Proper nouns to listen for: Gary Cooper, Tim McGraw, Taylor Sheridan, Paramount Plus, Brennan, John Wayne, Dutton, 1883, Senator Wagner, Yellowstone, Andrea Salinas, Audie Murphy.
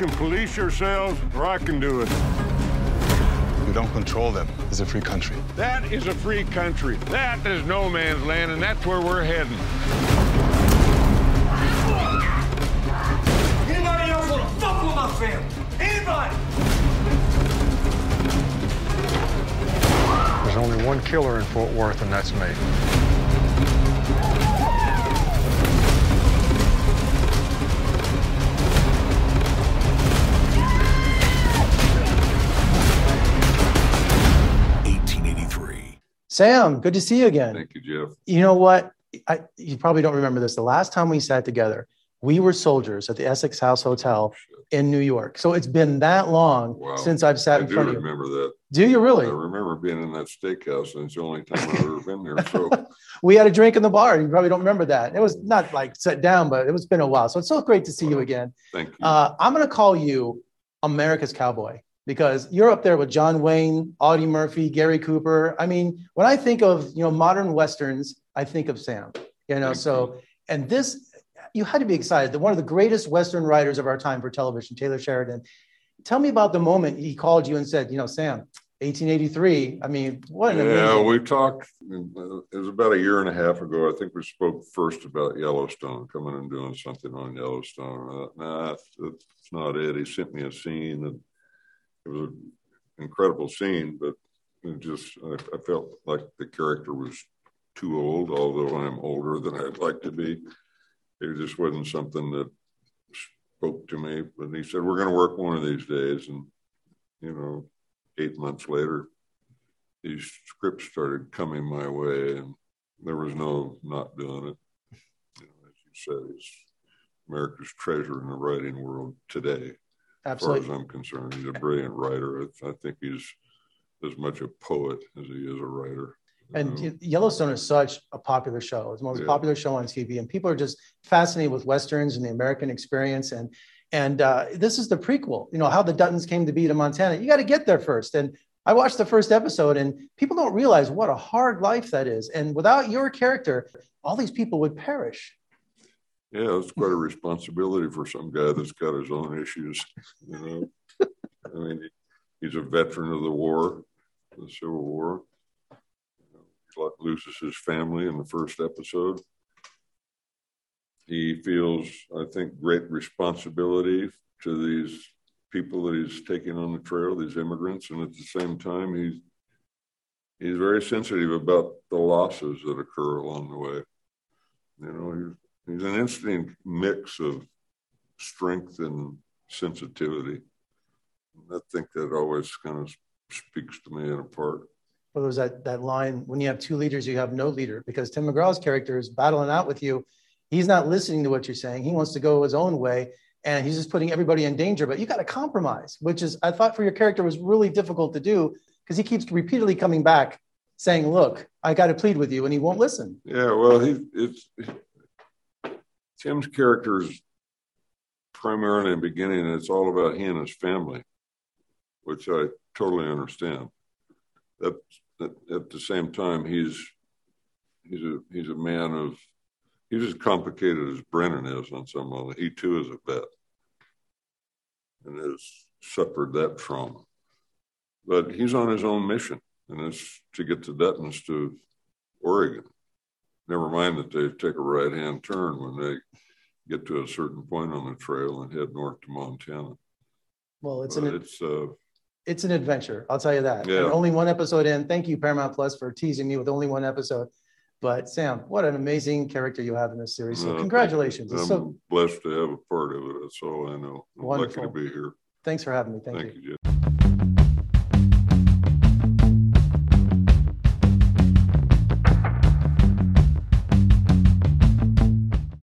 You can police yourselves, or I can do it. We don't control them. It's a free country. That is a free country. That is no man's land, and that's where we're heading. Anybody else want to fuck with my family? Anybody? There's only one killer in Fort Worth, and that's me. Sam, good to see you again. Thank you, Jeff. You know what? You probably don't remember this. The last time we sat together, we were soldiers at the Essex House Hotel in New York. So it's been that long since I've sat in front of you. I do remember that. Do you really? I remember being in that steakhouse, and it's the only time I've ever been there. So we had a drink in the bar. You probably don't remember that. It was not like set down, but it's been a while. So it's so great to see you again. Thank you. I'm going to call you America's Cowboy, because you're up there with John Wayne, Audie Murphy, Gary Cooper. I mean, when I think of, you know, modern Westerns, I think of Sam, you know, so, and this, you had to be excited that one of the greatest Western writers of our time for television, Taylor Sheridan. Tell me about the moment he called you and said, you know, Sam, 1883. I mean, what an amazing... we talked, it was about a year and a half ago. I think we spoke first about Yellowstone, coming and doing something on Yellowstone. Nah, that's not it. He sent me a scene that, it was an incredible scene, but it just, I felt like the character was too old, although I'm older than I'd like to be. It just wasn't something that spoke to me. But he said, we're going to work one of these days. And, you know, 8 months later, these scripts started coming my way, and there was no not doing it. You know, as you said, he's America's treasure in the writing world today. Absolutely. As far as I'm concerned, he's a brilliant writer. I think he's as much a poet as he is a writer. And Yellowstone is such a popular show. It's the most popular show on TV, and people are just fascinated with Westerns and the American experience. And this is the prequel, you know, how the Duttons came to be to Montana. You got to get there first. And I watched the first episode, and people don't realize what a hard life that is. And without your character, all these people would perish. Yeah, it's quite a responsibility for some guy that's got his own issues, you know. I mean, he's a veteran of the war, the Civil War. He loses his family in the first episode. He feels, I think, great responsibility to these people that he's taking on the trail, these immigrants, and at the same time, he's very sensitive about the losses that occur along the way. You know, he's an interesting mix of strength and sensitivity. I think that always kind of speaks to me in a part. Well, there's that line, when you have two leaders, you have no leader, because Tim McGraw's character is battling out with you. He's not listening to what you're saying. He wants to go his own way, and he's just putting everybody in danger. But you got to compromise, which is, I thought for your character was really difficult to do, because he keeps repeatedly coming back saying, look, I got to plead with you, and he won't listen. Yeah, well, Tim's character is primarily in the beginning, and it's all about he and his family, which I totally understand. At the same time, he's a man of, he's as complicated as Brennan is on some level. He too is a vet and has suffered that trauma. But he's on his own mission, and it's to get the Duttons to Oregon. Never mind that they take a right-hand turn when they get to a certain point on the trail and head north to Montana. Well, it's an adventure, I'll tell you that. Yeah. And only one episode in. Thank you, Paramount Plus, for teasing me with only one episode. But Sam, what an amazing character you have in this series. So congratulations. I'm blessed to have a part of it. That's all I know. I'm wonderful. Lucky to be here. Thanks for having me. Thank you, Jeff.